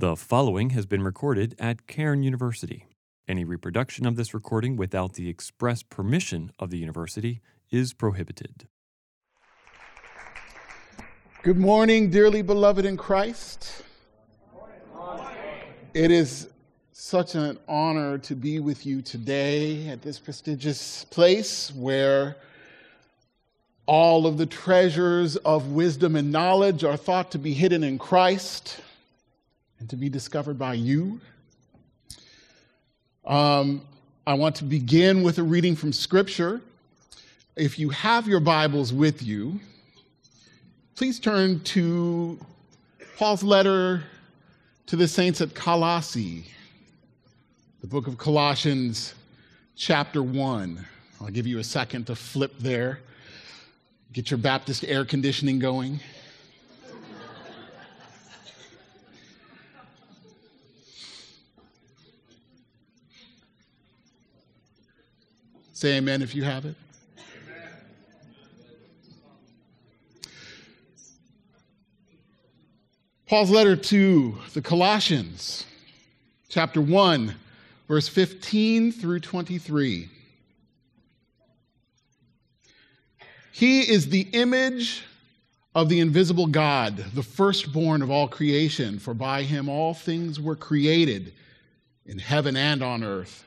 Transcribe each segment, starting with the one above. The following has been recorded at Cairn University. Any reproduction of this recording without the express permission of the university is prohibited. Good morning, dearly beloved in Christ. It is such an honor to be with you today at this prestigious place where all of the treasures of wisdom and knowledge are thought to be hidden in Christ and to be discovered by you. I want to begin with a reading from Scripture. If you have your Bibles with you, please turn to Paul's letter to the saints at Colossae, the book of Colossians, chapter 1. I'll give you a second to flip there, get your Baptist air conditioning going. Say amen if you have it. Paul's letter to the Colossians, chapter 1, verse 15 through 23. He is the image of the invisible God, the firstborn of all creation, for by him all things were created in heaven and on earth,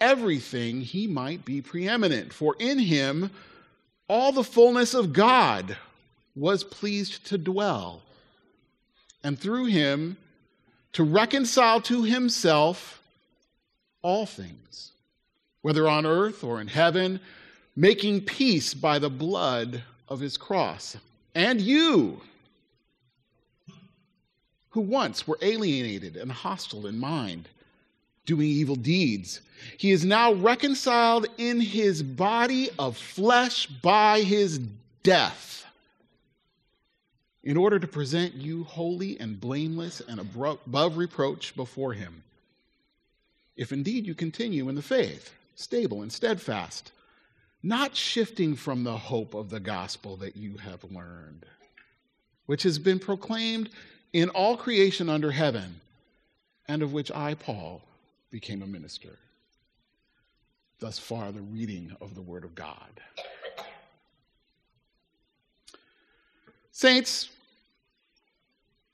everything he might be preeminent. For in him all the fullness of God was pleased to dwell, and through him to reconcile to himself all things, whether on earth or in heaven, making peace by the blood of his cross. And you, who once were alienated and hostile in mind, doing evil deeds, he is now reconciled in his body of flesh by his death, in order to present you holy and blameless and above reproach before him. If indeed you continue in the faith, stable and steadfast, not shifting from the hope of the gospel that you have learned, which has been proclaimed in all creation under heaven, and of which I, Paul, became a minister. Thus far, the reading of the Word of God. Saints,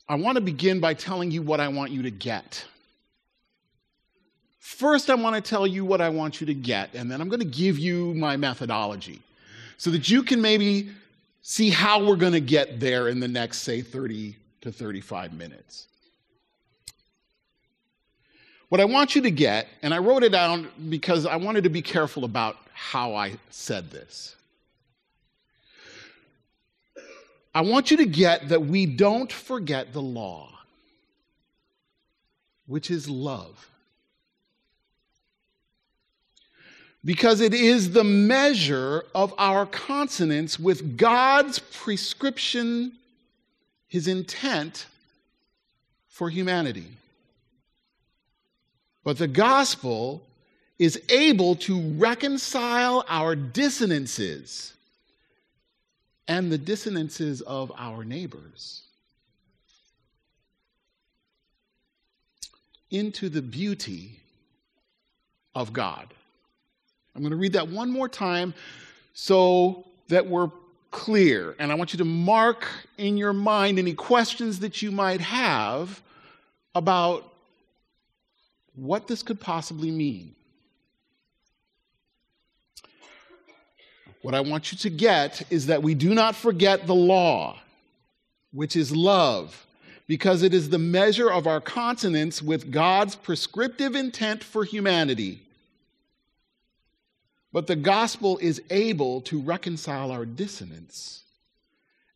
I want to begin by telling you what I want you to get. First, I want to tell you what I want you to get, and then I'm going to give you my methodology so that you can maybe see how we're going to get there in the next, say, 30 to 35 minutes. What I want you to get, and I wrote it down because I wanted to be careful about how I said this. I want you to get that we don't forget the law, which is love, because it is the measure of our consonance with God's prescription, his intent for humanity. But the gospel is able to reconcile our dissonances and the dissonances of our neighbors into the beauty of God. I'm going to read that one more time so that we're clear. And I want you to mark in your mind any questions that you might have about what this could possibly mean. What I want you to get is that we do not forget the law, which is love, because it is the measure of our consonance with God's prescriptive intent for humanity. But the gospel is able to reconcile our dissonance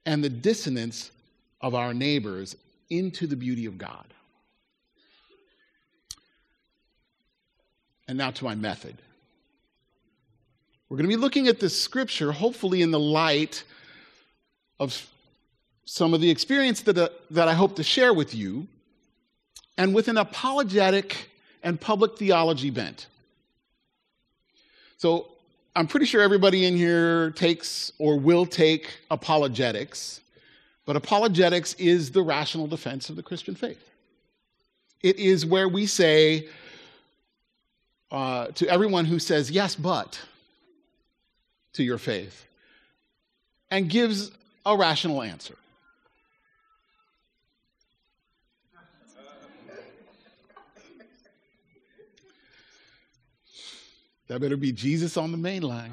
and the dissonance of our neighbors into the beauty of God. And now to my method. We're going to be looking at this scripture, hopefully in the light of some of the experience that I hope to share with you, and with an apologetic and public theology bent. So I'm pretty sure everybody in here takes or will take apologetics, but apologetics is the rational defense of the Christian faith. It is where we say to everyone who says, yes, but, to your faith, and gives a rational answer. That better be Jesus on the main line.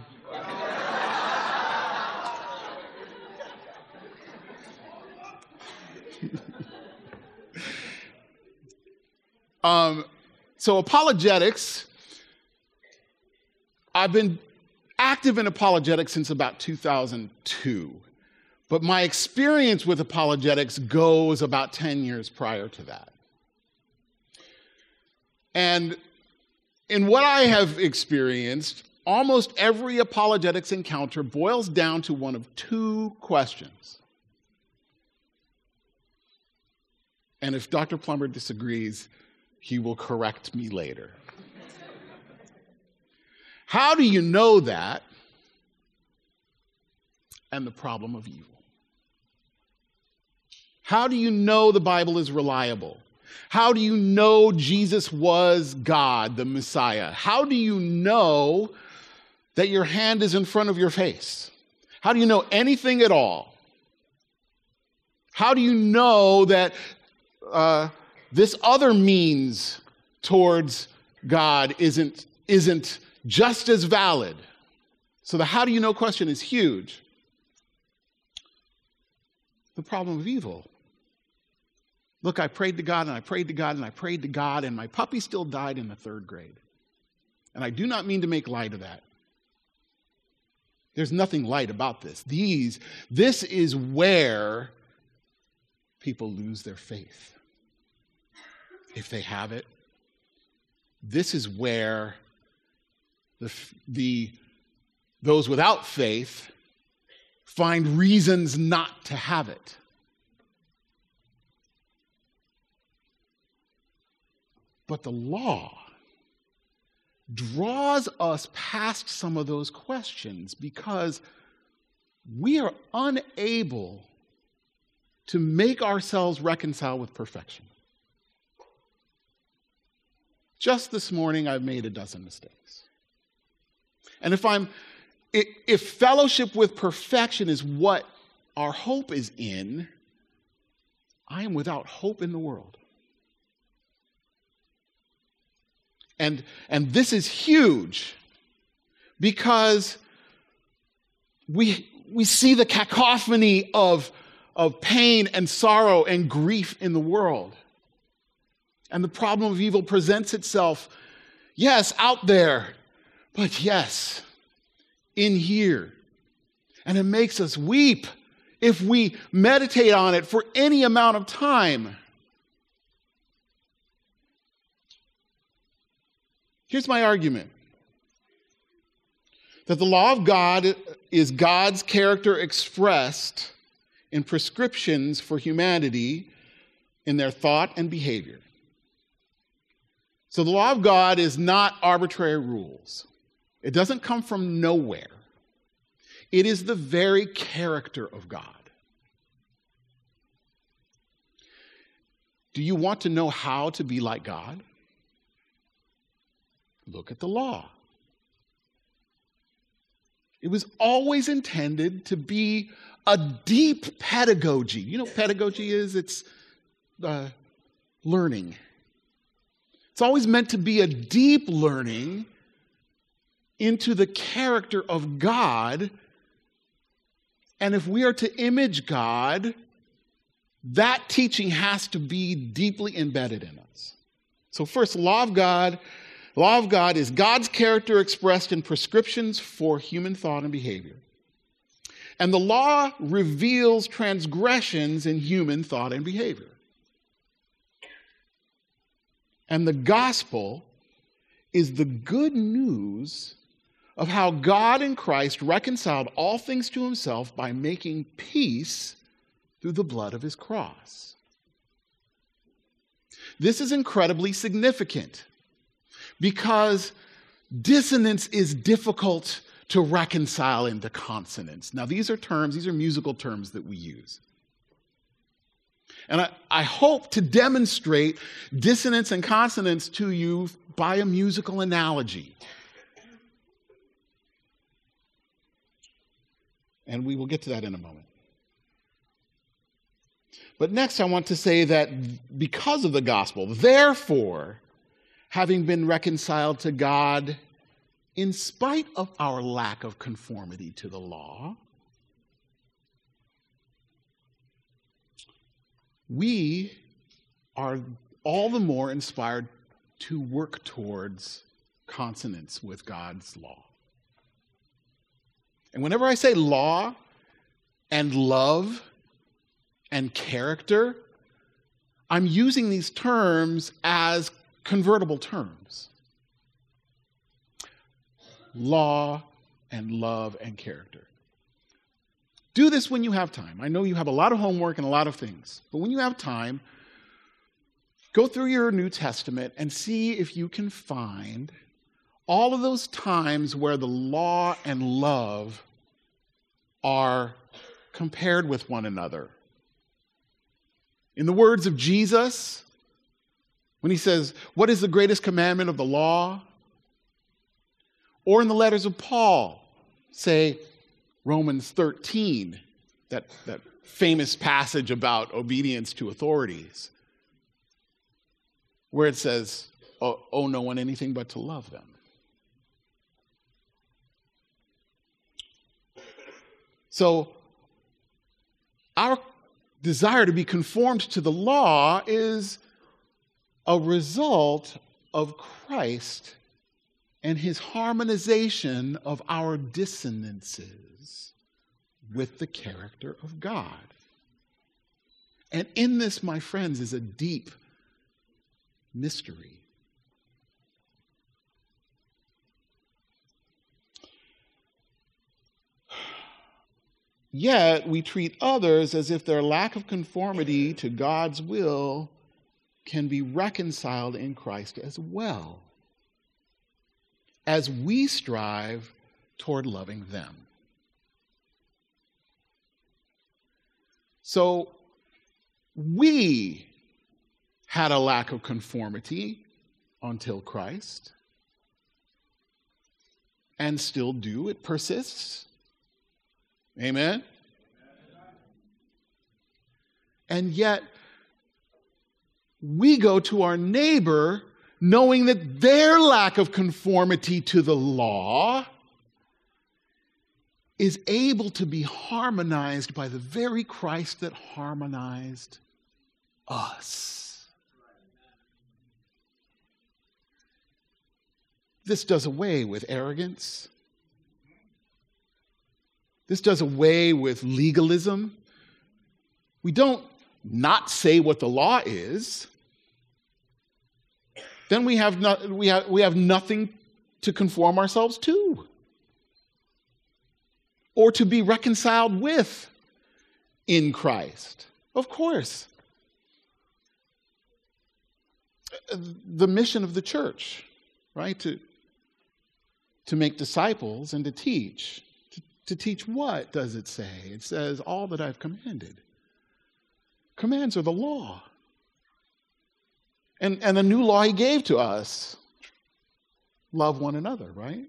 So apologetics, I've been active in apologetics since about 2002. But my experience with apologetics goes about 10 years prior to that. And in what I have experienced, almost every apologetics encounter boils down to one of two questions. And if Dr. Plummer disagrees, he will correct me later. How do you know that? And the problem of evil. How do you know the Bible is reliable? How do you know Jesus was God, the Messiah? How do you know that your hand is in front of your face? How do you know anything at all? How do you know that this other means towards God isn't just as valid? So the how do you know question is huge. The problem of evil. Look, I prayed to God, and I prayed to God, and I prayed to God, and my puppy still died in the 3rd grade. And I do not mean to make light of that. There's nothing light about this. This is where people lose their faith, if they have it. This is where those without faith find reasons not to have it. But the law draws us past some of those questions because we are unable to make ourselves reconcile with perfection. Just this morning, I've made a dozen mistakes. And if fellowship with perfection is what our hope is in, I am without hope in the world. And this is huge because we see the cacophony of pain and sorrow and grief in the world. And the problem of evil presents itself, yes, out there, but yes, in here. And it makes us weep if we meditate on it for any amount of time. Here's my argument. That the law of God is God's character expressed in prescriptions for humanity in their thought and behavior. So the law of God is not arbitrary rules. It doesn't come from nowhere. It is the very character of God. Do you want to know how to be like God? Look at the law. It was always intended to be a deep pedagogy. You know what pedagogy is? It's learning. It's always meant to be a deep learning into the character of God. And if we are to image God, that teaching has to be deeply embedded in us. So first, law of God is God's character expressed in prescriptions for human thought and behavior. And the law reveals transgressions in human thought and behavior. And the gospel is the good news of how God in Christ reconciled all things to himself by making peace through the blood of his cross. This is incredibly significant because dissonance is difficult to reconcile into consonance. Now, these are terms, these are musical terms that we use. And I hope to demonstrate dissonance and consonance to you by a musical analogy. And we will get to that in a moment. But next, I want to say that because of the gospel, therefore, having been reconciled to God in spite of our lack of conformity to the law, we are all the more inspired to work towards consonance with God's law. And whenever I say law and love and character, I'm using these terms as convertible terms. Law and love and character. Do this when you have time. I know you have a lot of homework and a lot of things, but when you have time, go through your New Testament and see if you can find all of those times where the law and love are compared with one another. In the words of Jesus, when he says, "What is the greatest commandment of the law?" Or in the letters of Paul, say Romans 13, that famous passage about obedience to authorities, where it says, "Owe no one anything but to love them." So our desire to be conformed to the law is a result of Christ and his harmonization of our dissonances with the character of God. And in this, my friends, is a deep mystery. Yet we treat others as if their lack of conformity to God's will can be reconciled in Christ as well, as we strive toward loving them. So we had a lack of conformity until Christ, and still do. It persists. Amen? And yet, we go to our neighbor knowing that their lack of conformity to the law is able to be harmonized by the very Christ that harmonized us. This does away with arrogance. This does away with legalism. We don't not say what the law is. Then we have nothing to conform ourselves to or to be reconciled with in Christ. Of course. The mission of the church, right? To make disciples and to teach. To teach what, does it say? It says, all that I've commanded. Commands are the law. And the new law he gave to us, love one another, right?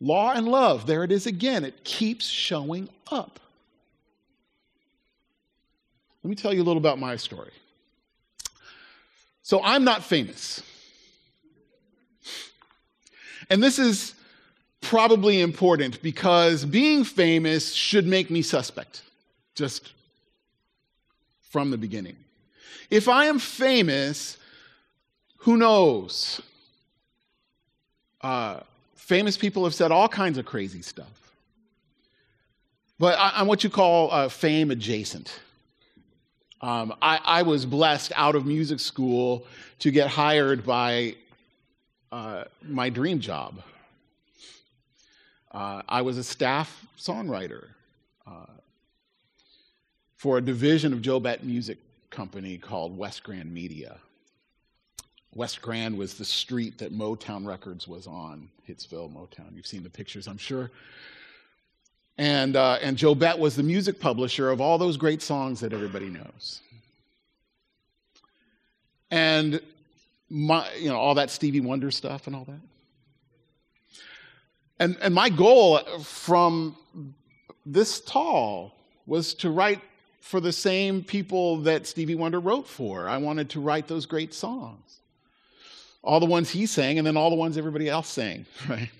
Law and love, there it is again. It keeps showing up. Let me tell you a little about my story. So I'm not famous. And this is probably important because being famous should make me suspect, just from the beginning. If I am famous, who knows? Famous people have said all kinds of crazy stuff. But I'm what you call fame adjacent. I was blessed out of music school to get hired by my dream job. I was a staff songwriter for a division of Jobette Music Company called West Grand Media. West Grand was the street that Motown Records was on, Hitsville, Motown. You've seen the pictures, I'm sure. And Jobette was the music publisher of all those great songs that everybody knows. And all that Stevie Wonder stuff and all that. And my goal from this tall was to write for the same people that Stevie Wonder wrote for. I wanted to write those great songs. All the ones he sang and then all the ones everybody else sang, right?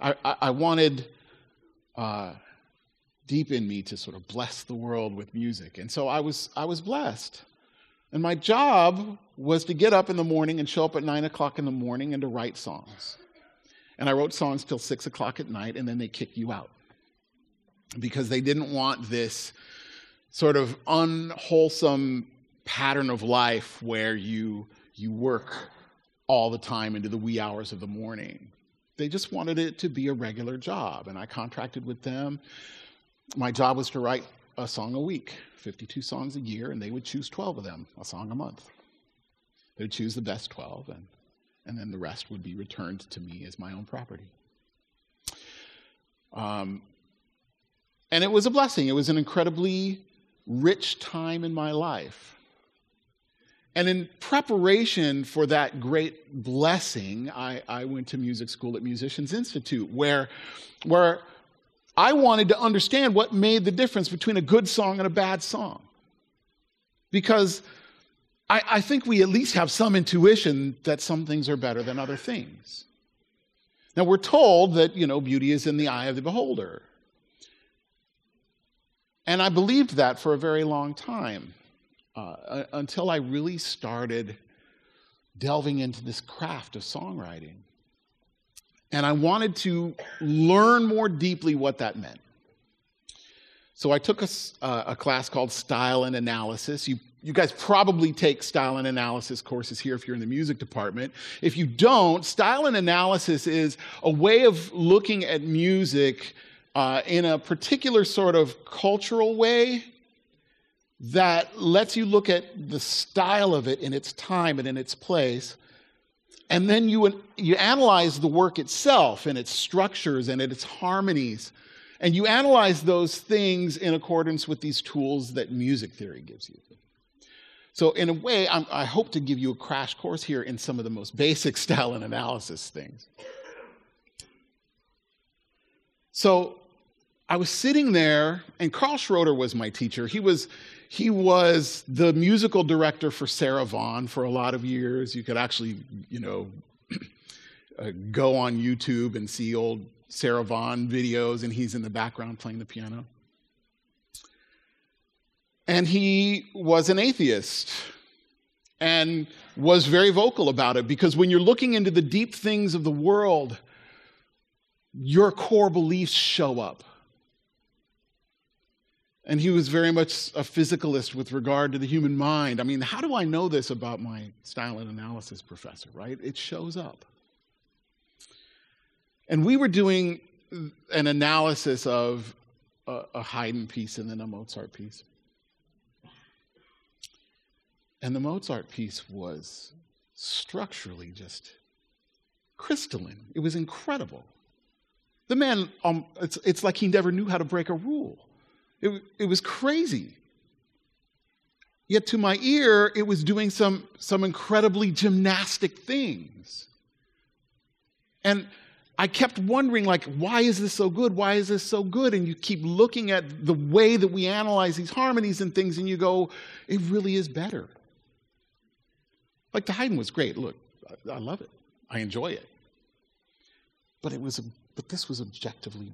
I wanted deep in me to sort of bless the world with music. And so I was blessed. And my job was to get up in the morning and show up at 9 o'clock in the morning and to write songs. And I wrote songs till 6 o'clock at night, and then they kick you out. Because they didn't want this sort of unwholesome pattern of life where you work all the time into the wee hours of the morning. They just wanted it to be a regular job, and I contracted with them. My job was to write a song a week, 52 songs a year, and they would choose 12 of them, a song a month. They would choose the best 12, and then the rest would be returned to me as my own property. And it was a blessing. It was an incredibly rich time in my life. And in preparation for that great blessing, I went to music school at Musicians Institute, where I wanted to understand what made the difference between a good song and a bad song. Because I think we at least have some intuition that some things are better than other things. Now, we're told that, beauty is in the eye of the beholder. And I believed that for a very long time, until I really started delving into this craft of songwriting. And I wanted to learn more deeply what that meant. So I took a class called Style and Analysis. You guys probably take Style and Analysis courses here if you're in the music department. If you don't, Style and Analysis is a way of looking at music in a particular sort of cultural way that lets you look at the style of it in its time and in its place, and then you analyze the work itself and its structures and its harmonies, and you analyze those things in accordance with these tools that music theory gives you. So in a way, I hope to give you a crash course here in some of the most basic Style and Analysis things. So I was sitting there, and Carl Schroeder was my teacher. He was the musical director for Sarah Vaughan for a lot of years. You could actually, go on YouTube and see old Sarah Vaughan videos, and he's in the background playing the piano. And he was an atheist and was very vocal about it, because when you're looking into the deep things of the world, your core beliefs show up. And he was very much a physicalist with regard to the human mind. I mean, how do I know this about my Style and Analysis professor, right? It shows up. And we were doing an analysis of a Haydn piece and then a Mozart piece. And the Mozart piece was structurally just crystalline. It was incredible. The man, it's like he never knew how to break a rule. It was crazy. Yet to my ear, it was doing some incredibly gymnastic things. And I kept wondering, why is this so good? Why is this so good? And you keep looking at the way that we analyze these harmonies and things, and you go, it really is better. The Haydn was great. Look, I love it. I enjoy it. But this was objectively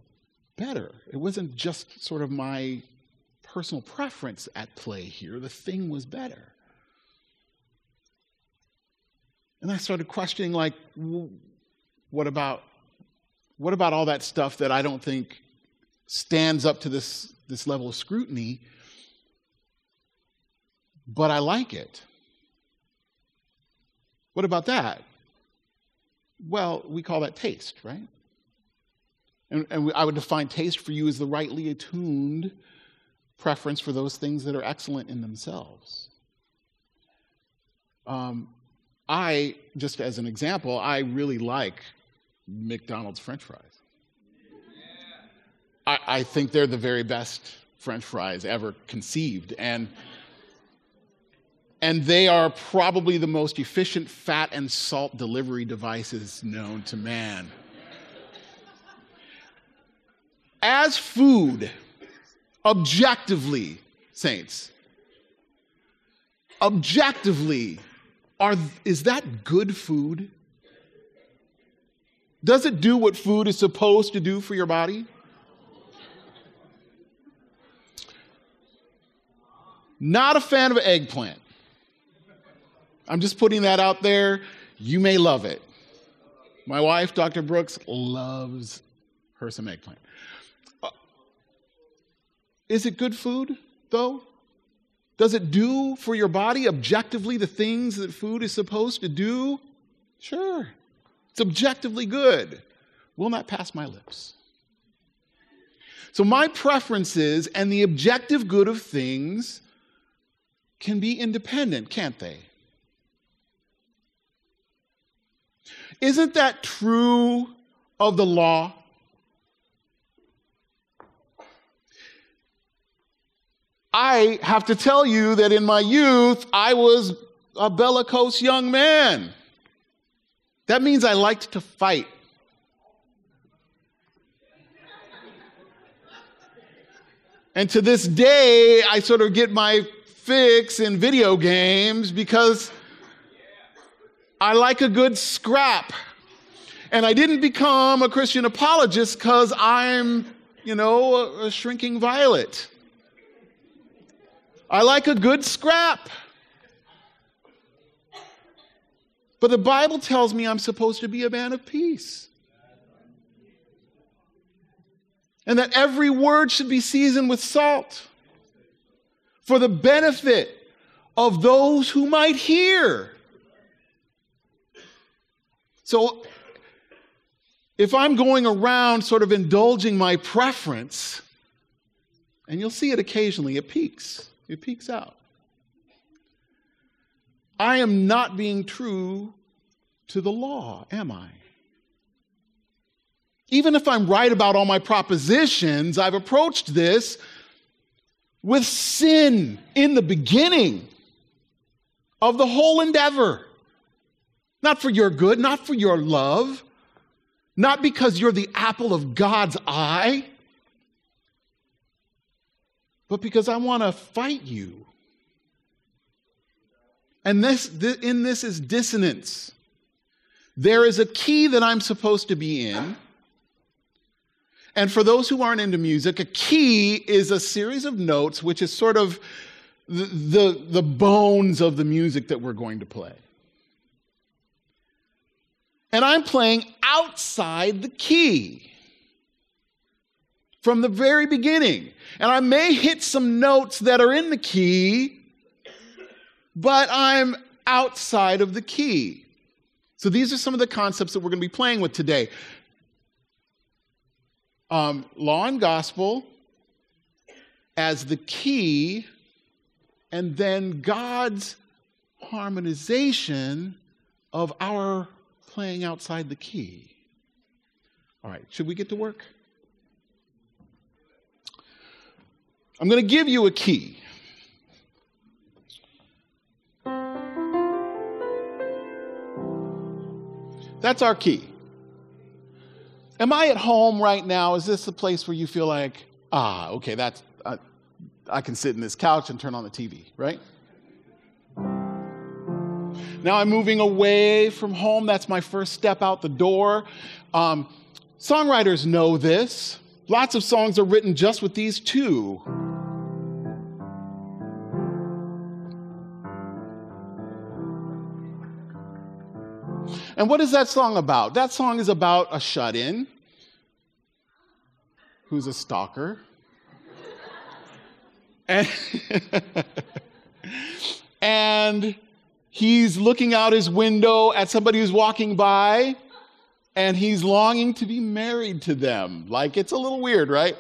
better. It wasn't just sort of my personal preference at play here. The thing was better. And I started questioning, what about all that stuff that I don't think stands up to this level of scrutiny, but I like it. What about that? Well, we call that taste, right? And I would define taste for you as the rightly attuned preference for those things that are excellent in themselves. I, just as an example, I really like McDonald's French fries. Yeah. I think they're the very best French fries ever conceived. And they are probably the most efficient fat and salt delivery devices known to man. As food, objectively, saints, objectively, is that good food? Does it do what food is supposed to do for your body? Not a fan of eggplant. I'm just putting that out there. You may love it. My wife, Dr. Brooks, loves her some eggplant. Is it good food, though? Does it do for your body objectively the things that food is supposed to do? Sure. It's objectively good. Will not pass my lips. So my preferences and the objective good of things can be independent, can't they? Isn't that true of the law? I have to tell you that in my youth, I was a bellicose young man. That means I liked to fight. And to this day, I sort of get my fix in video games because I like a good scrap. And I didn't become a Christian apologist because I'm, a shrinking violet. I like a good scrap. But the Bible tells me I'm supposed to be a man of peace. And that every word should be seasoned with salt for the benefit of those who might hear. So if I'm going around sort of indulging my preference, and you'll see it occasionally, it peaks out. I am not being true to the law, am I? Even if I'm right about all my propositions, I've approached this with sin in the beginning of the whole endeavor. Not for your good, not for your love, not because you're the apple of God's eye, but because I want to fight you. And this is dissonance. There is a key that I'm supposed to be in. And for those who aren't into music, a key is a series of notes, which is sort of the bones of the music that we're going to play. And I'm playing outside the key from the very beginning. And I may hit some notes that are in the key, but I'm outside of the key. So these are some of the concepts that we're going to be playing with today. Law and gospel as the key, and then God's harmonization of our playing outside the key. All right, should we get to work? I'm going to give you a key. That's our key. Am I at home right now? Is this the place where you feel like, okay, that's I can sit in this couch and turn on the TV, right? Now I'm moving away from home. That's my first step out the door. Songwriters know this. Lots of songs are written just with these two. And what is that song about? That song is about a shut-in who's a stalker. And He's looking out his window at somebody who's walking by, and he's longing to be married to them. Like, it's a little weird, right?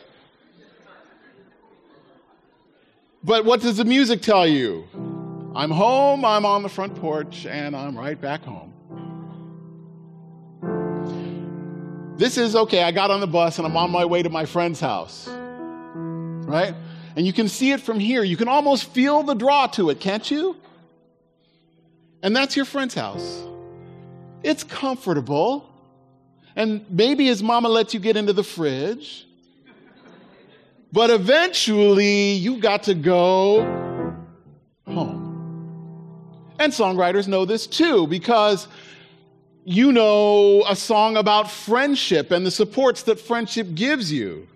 But what does the music tell you? I'm home, I'm on the front porch, and I'm right back home. This is, okay, I got on the bus and I'm on my way to my friend's house, right? And you can see it from here. You can almost feel the draw to it, can't you? And that's your friend's house. It's comfortable. And maybe his mama lets you get into the fridge. But eventually, you got to go home. And songwriters know this too, because you know a song about friendship and the supports that friendship gives you.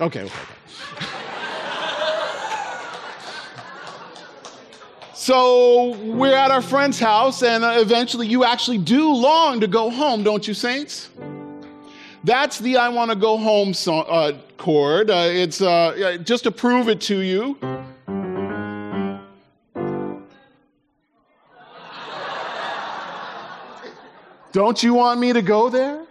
Okay. So we're at our friend's house, and eventually you actually do long to go home, don't you, saints? That's the I want to go home song, chord. It's just to prove it to you. Don't you want me to go there?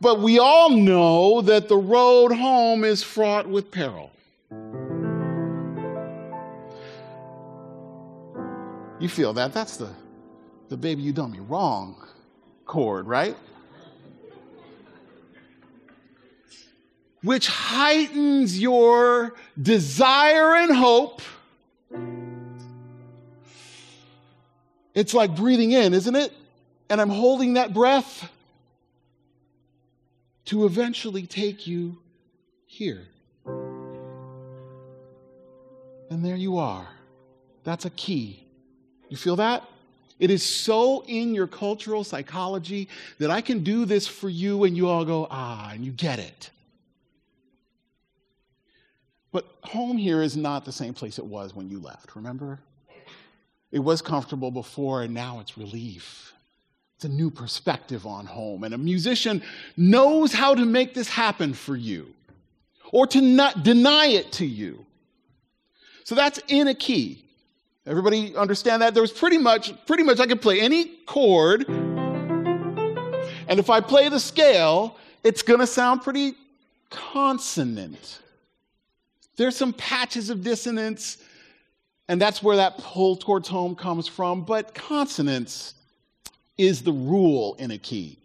But we all know that the road home is fraught with peril. You feel that? That's the baby you done me wrong chord, right? Which heightens your desire and hope. It's like breathing in, isn't it? And I'm holding that breath to eventually take you here. And there you are. That's a key. You feel that? It is so in your cultural psychology that I can do this for you and you all go, ah, and you get it. But home here is not the same place it was when you left, remember? It was comfortable before, and now it's relief. It's a new perspective on home. And a musician knows how to make this happen for you or to not deny it to you. So that's in a key. Everybody understand that? There was pretty much I could play any chord, and if I play the scale, it's going to sound pretty consonant. There's some patches of dissonance, and that's where that pull towards home comes from, but consonance is the rule in a key.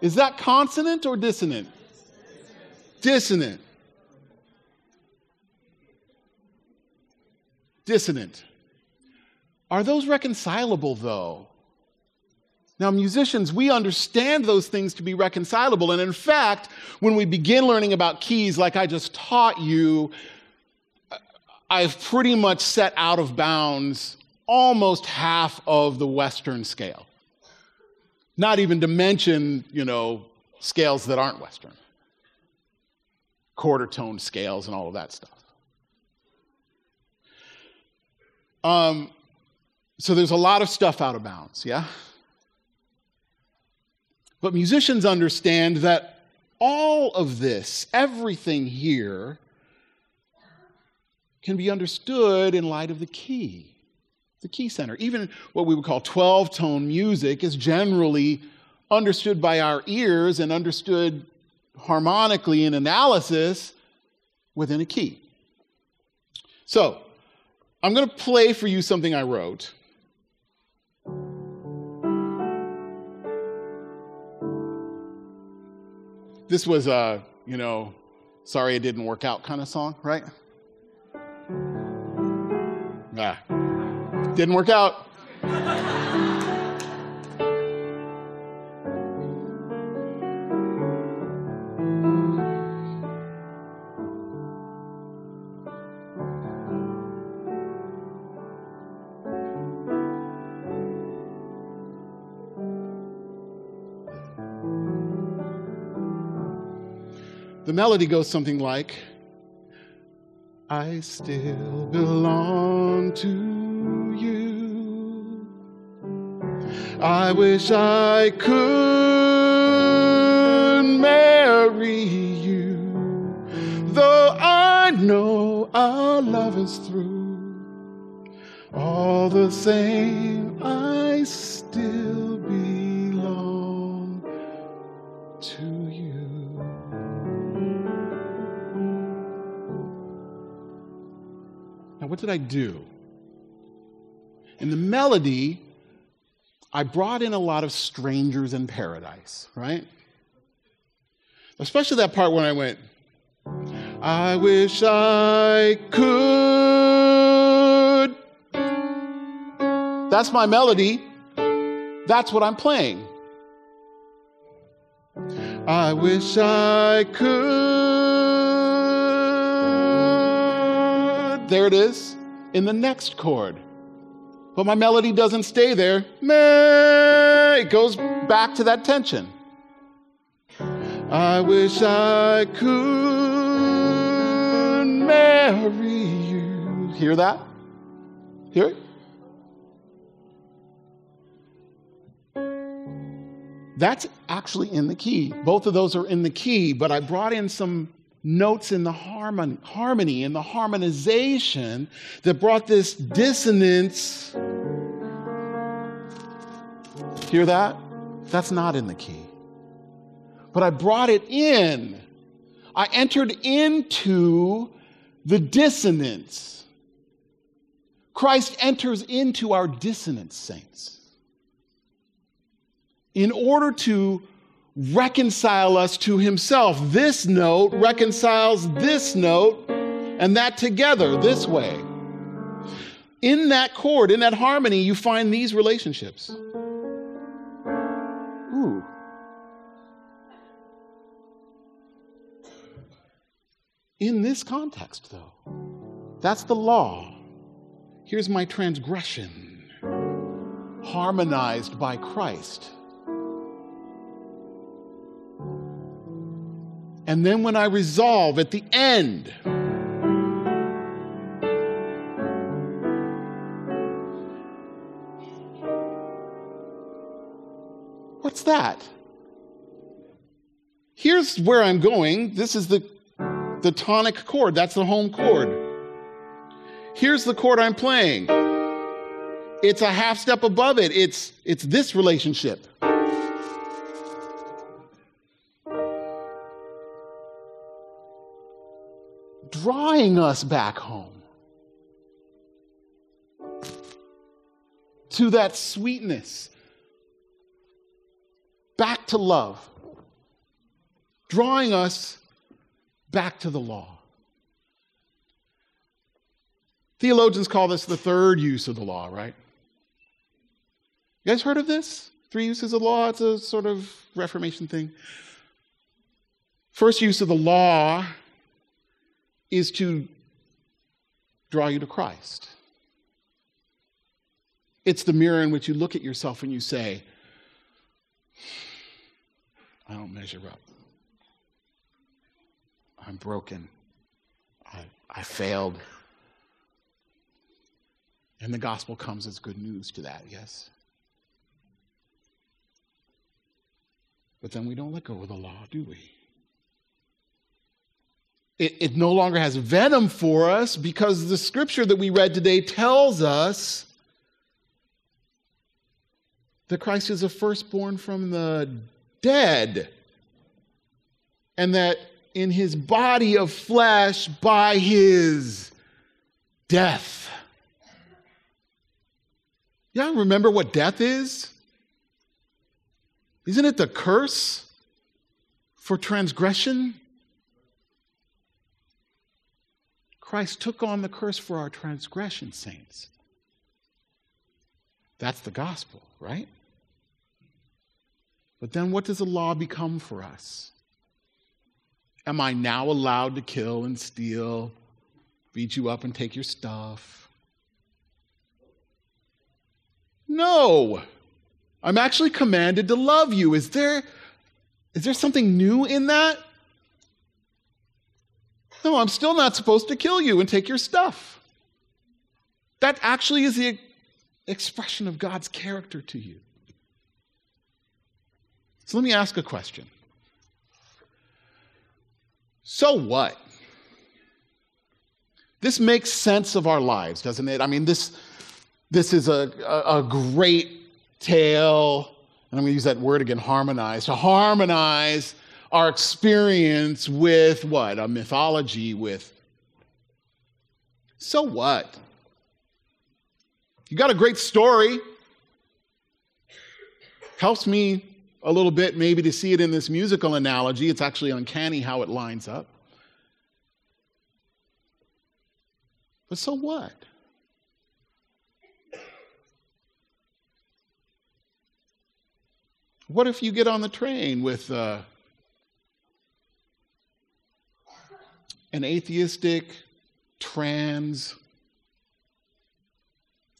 Is that consonant or dissonant? Dissonant. Dissonant. Are those reconcilable, though? Now, musicians, we understand those things to be reconcilable. And in fact, when we begin learning about keys, like I just taught you, I've pretty much set out of bounds almost half of the Western scale. Not even to mention, scales that aren't Western. Quarter tone scales and all of that stuff. So there's a lot of stuff out of bounds, yeah? But musicians understand that all of this, everything here, can be understood in light of the key. The key center. Even what we would call 12-tone music is generally understood by our ears and understood harmonically in analysis within a key. So, I'm going to play for you something I wrote. This was a, sorry it didn't work out kind of song, right? Ah. Didn't work out. The melody goes something like, I still belong to you. I wish I could marry you, though I know our love is through. All the same, I still belong to you. Now, what did I do? In the melody, I brought in a lot of Strangers in Paradise, right? Especially that part when I went, I wish I could. That's my melody. That's what I'm playing. I wish I could. There it is in the next chord. But my melody doesn't stay there. It goes back to that tension. I wish I could marry you. Hear that? Hear it? That's actually in the key. Both of those are in the key, but I brought in some notes in the harmony, in the harmonization that brought this dissonance. Hear that? That's not in the key. But I brought it in. I entered into the dissonance. Christ enters into our dissonance, saints, in order to reconcile us to himself. This note reconciles this note, and that together this way. In that chord, in that harmony, you find these relationships. Ooh. In this context, though, that's the law. Here's my transgression, harmonized by Christ. And then when I resolve at the end, what's that? Here's where I'm going. This is the tonic chord. That's the home chord. Here's the chord I'm playing. It's a half step above it. It's this relationship. Drawing us back home to that sweetness, back to love, drawing us back to the law. Theologians call this the third use of the law, right? You guys heard of this? Three uses of the law? It's a sort of Reformation thing. First use of the law is to draw you to Christ. It's the mirror in which you look at yourself and you say, I don't measure up. I'm broken. I failed. And the gospel comes as good news to that, yes? But then we don't let go of the law, do we? It no longer has venom for us because the scripture that we read today tells us that Christ is a firstborn from the dead, and that in his body of flesh, by his death. Yeah, remember what death is? Isn't it the curse for transgression? Christ took on the curse for our transgression, saints. That's the gospel, right? But then what does the law become for us? Am I now allowed to kill and steal, beat you up and take your stuff? No. I'm actually commanded to love you. Is there something new in that? no, I'm still not supposed to kill you and take your stuff. That actually is the expression of God's character to you. So let me ask a question. So what? This makes sense of our lives, doesn't it? I mean, this is a great tale, and I'm going to use that word again, harmonize, to harmonize our experience with what? A mythology with. So what? You got a great story. Helps me a little bit maybe to see it in this musical analogy. It's actually uncanny how it lines up. But so what? What if you get on the train with an atheistic, trans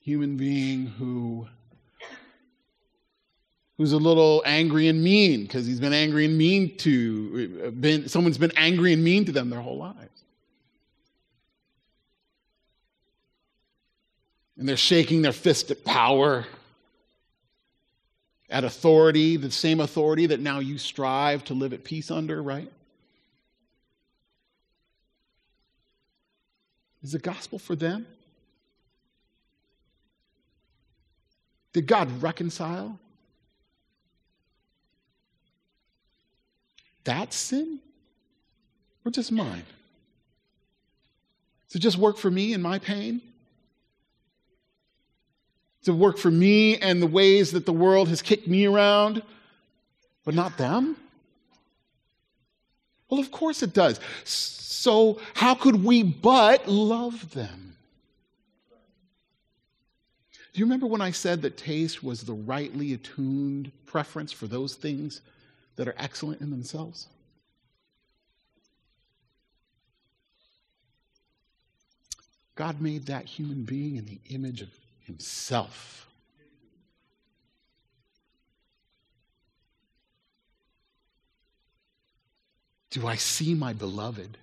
human being who's a little angry and mean because he's been angry and mean to, someone's been angry and mean to them their whole lives. And they're shaking their fist at power, at authority, the same authority that now you strive to live at peace under, right? Is the gospel for them? Did God reconcile that sin? Or just mine? Does it just work for me and my pain? To work for me and the ways that the world has kicked me around, but not them? Well, of course it does. So how could we but love them? Do you remember when I said that taste was the rightly attuned preference for those things that are excellent in themselves? God made that human being in the image of Himself. Do I see my beloved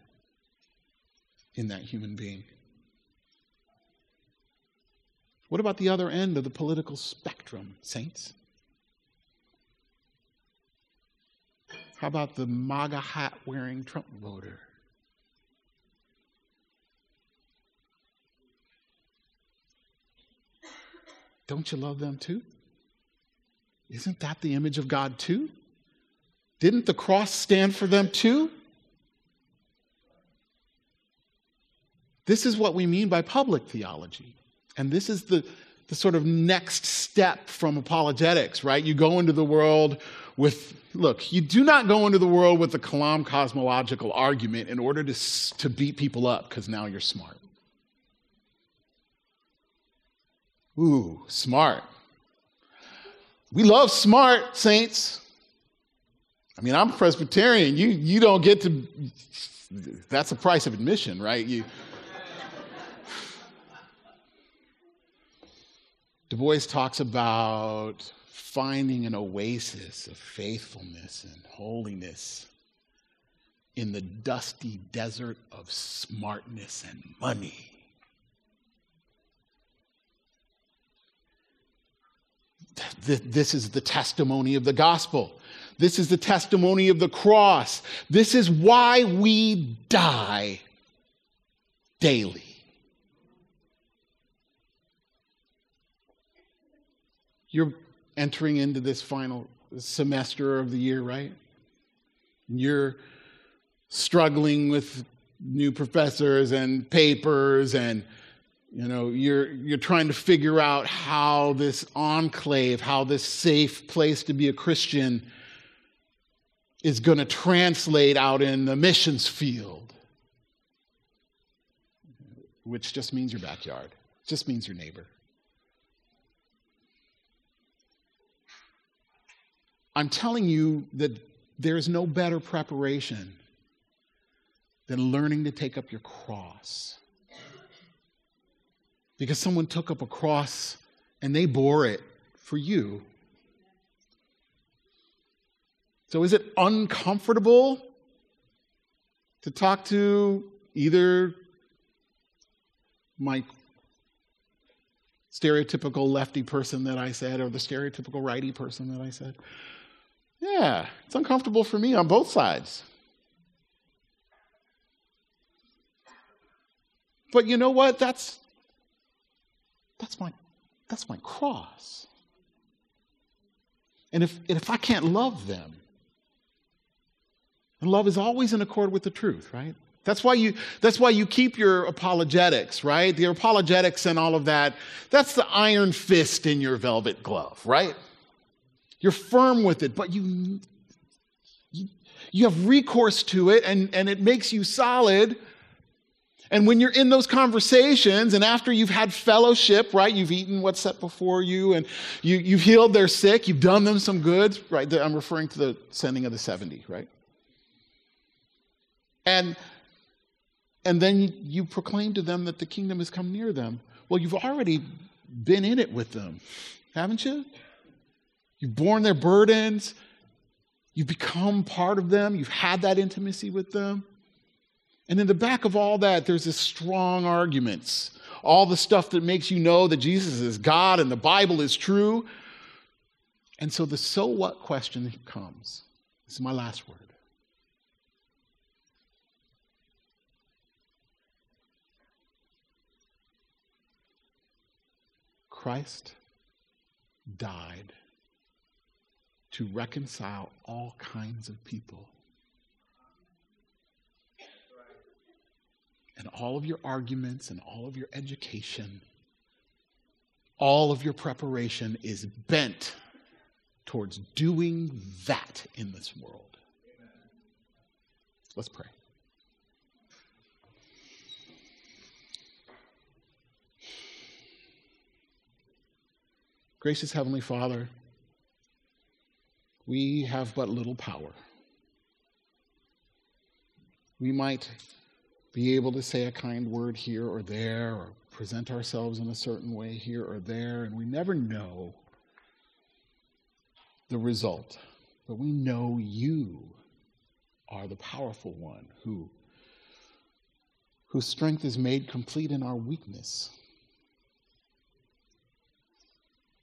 in that human being? What about the other end of the political spectrum, saints? How about the MAGA hat-wearing Trump voter? Don't you love them too? Isn't that the image of God too? Didn't the cross stand for them too? This is what we mean by public theology. And this is the sort of next step from apologetics, right? You go into the world with, look, you do not go into the world with the Kalam cosmological argument in order to beat people up because now you're smart. Ooh, smart. We love smart, saints. I mean, I'm Presbyterian. You don't get to... That's the price of admission, right? Du Bois talks about finding an oasis of faithfulness and holiness in the dusty desert of smartness and money. This is the testimony of the gospel. This is the testimony of the cross. This is why we die daily. You're entering into this final semester of the year, right? You're struggling with new professors and papers and you're trying to figure out how this enclave, how this safe place to be a Christian is going to translate out in the missions field, which just means your backyard, just means your neighbor. I'm telling you that there is no better preparation than learning to take up your cross. Because someone took up a cross and they bore it for you. So is it uncomfortable to talk to either my stereotypical lefty person that I said or the stereotypical righty person that I said. Yeah, it's uncomfortable for me on both sides. But you know what? That's my cross. And if I can't love them, and love is always in accord with the truth, right? That's why you keep your apologetics, right? Your apologetics and all of that, that's the iron fist in your velvet glove, right? You're firm with it, but you have recourse to it, and it makes you solid. And when you're in those conversations and after you've had fellowship, right, you've eaten what's set before you and you've healed their sick, you've done them some good, right? I'm referring to the sending of the 70, right? And then you proclaim to them that the kingdom has come near them. Well, you've already been in it with them, haven't you? You've borne their burdens. You've become part of them. You've had that intimacy with them. And in the back of all that, there's this strong arguments. All the stuff that makes you know that Jesus is God and the Bible is true. And so the so what question comes. This is my last word. Christ died to reconcile all kinds of people. And all of your arguments and all of your education, all of your preparation is bent towards doing that in this world. Let's pray. Gracious Heavenly Father, we have but little power. We might be able to say a kind word here or there, or present ourselves in a certain way here or there, and we never know the result. But we know you are the powerful one whose strength is made complete in our weakness.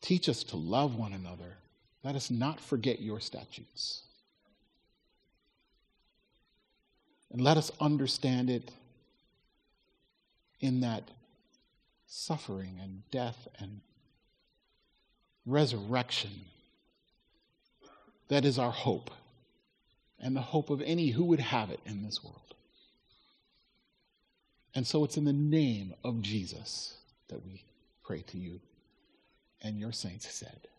Teach us to love one another. Let us not forget your statutes. And let us understand it in that suffering and death and resurrection that is our hope and the hope of any who would have it in this world. And so it's in the name of Jesus that we pray to you and your saints said.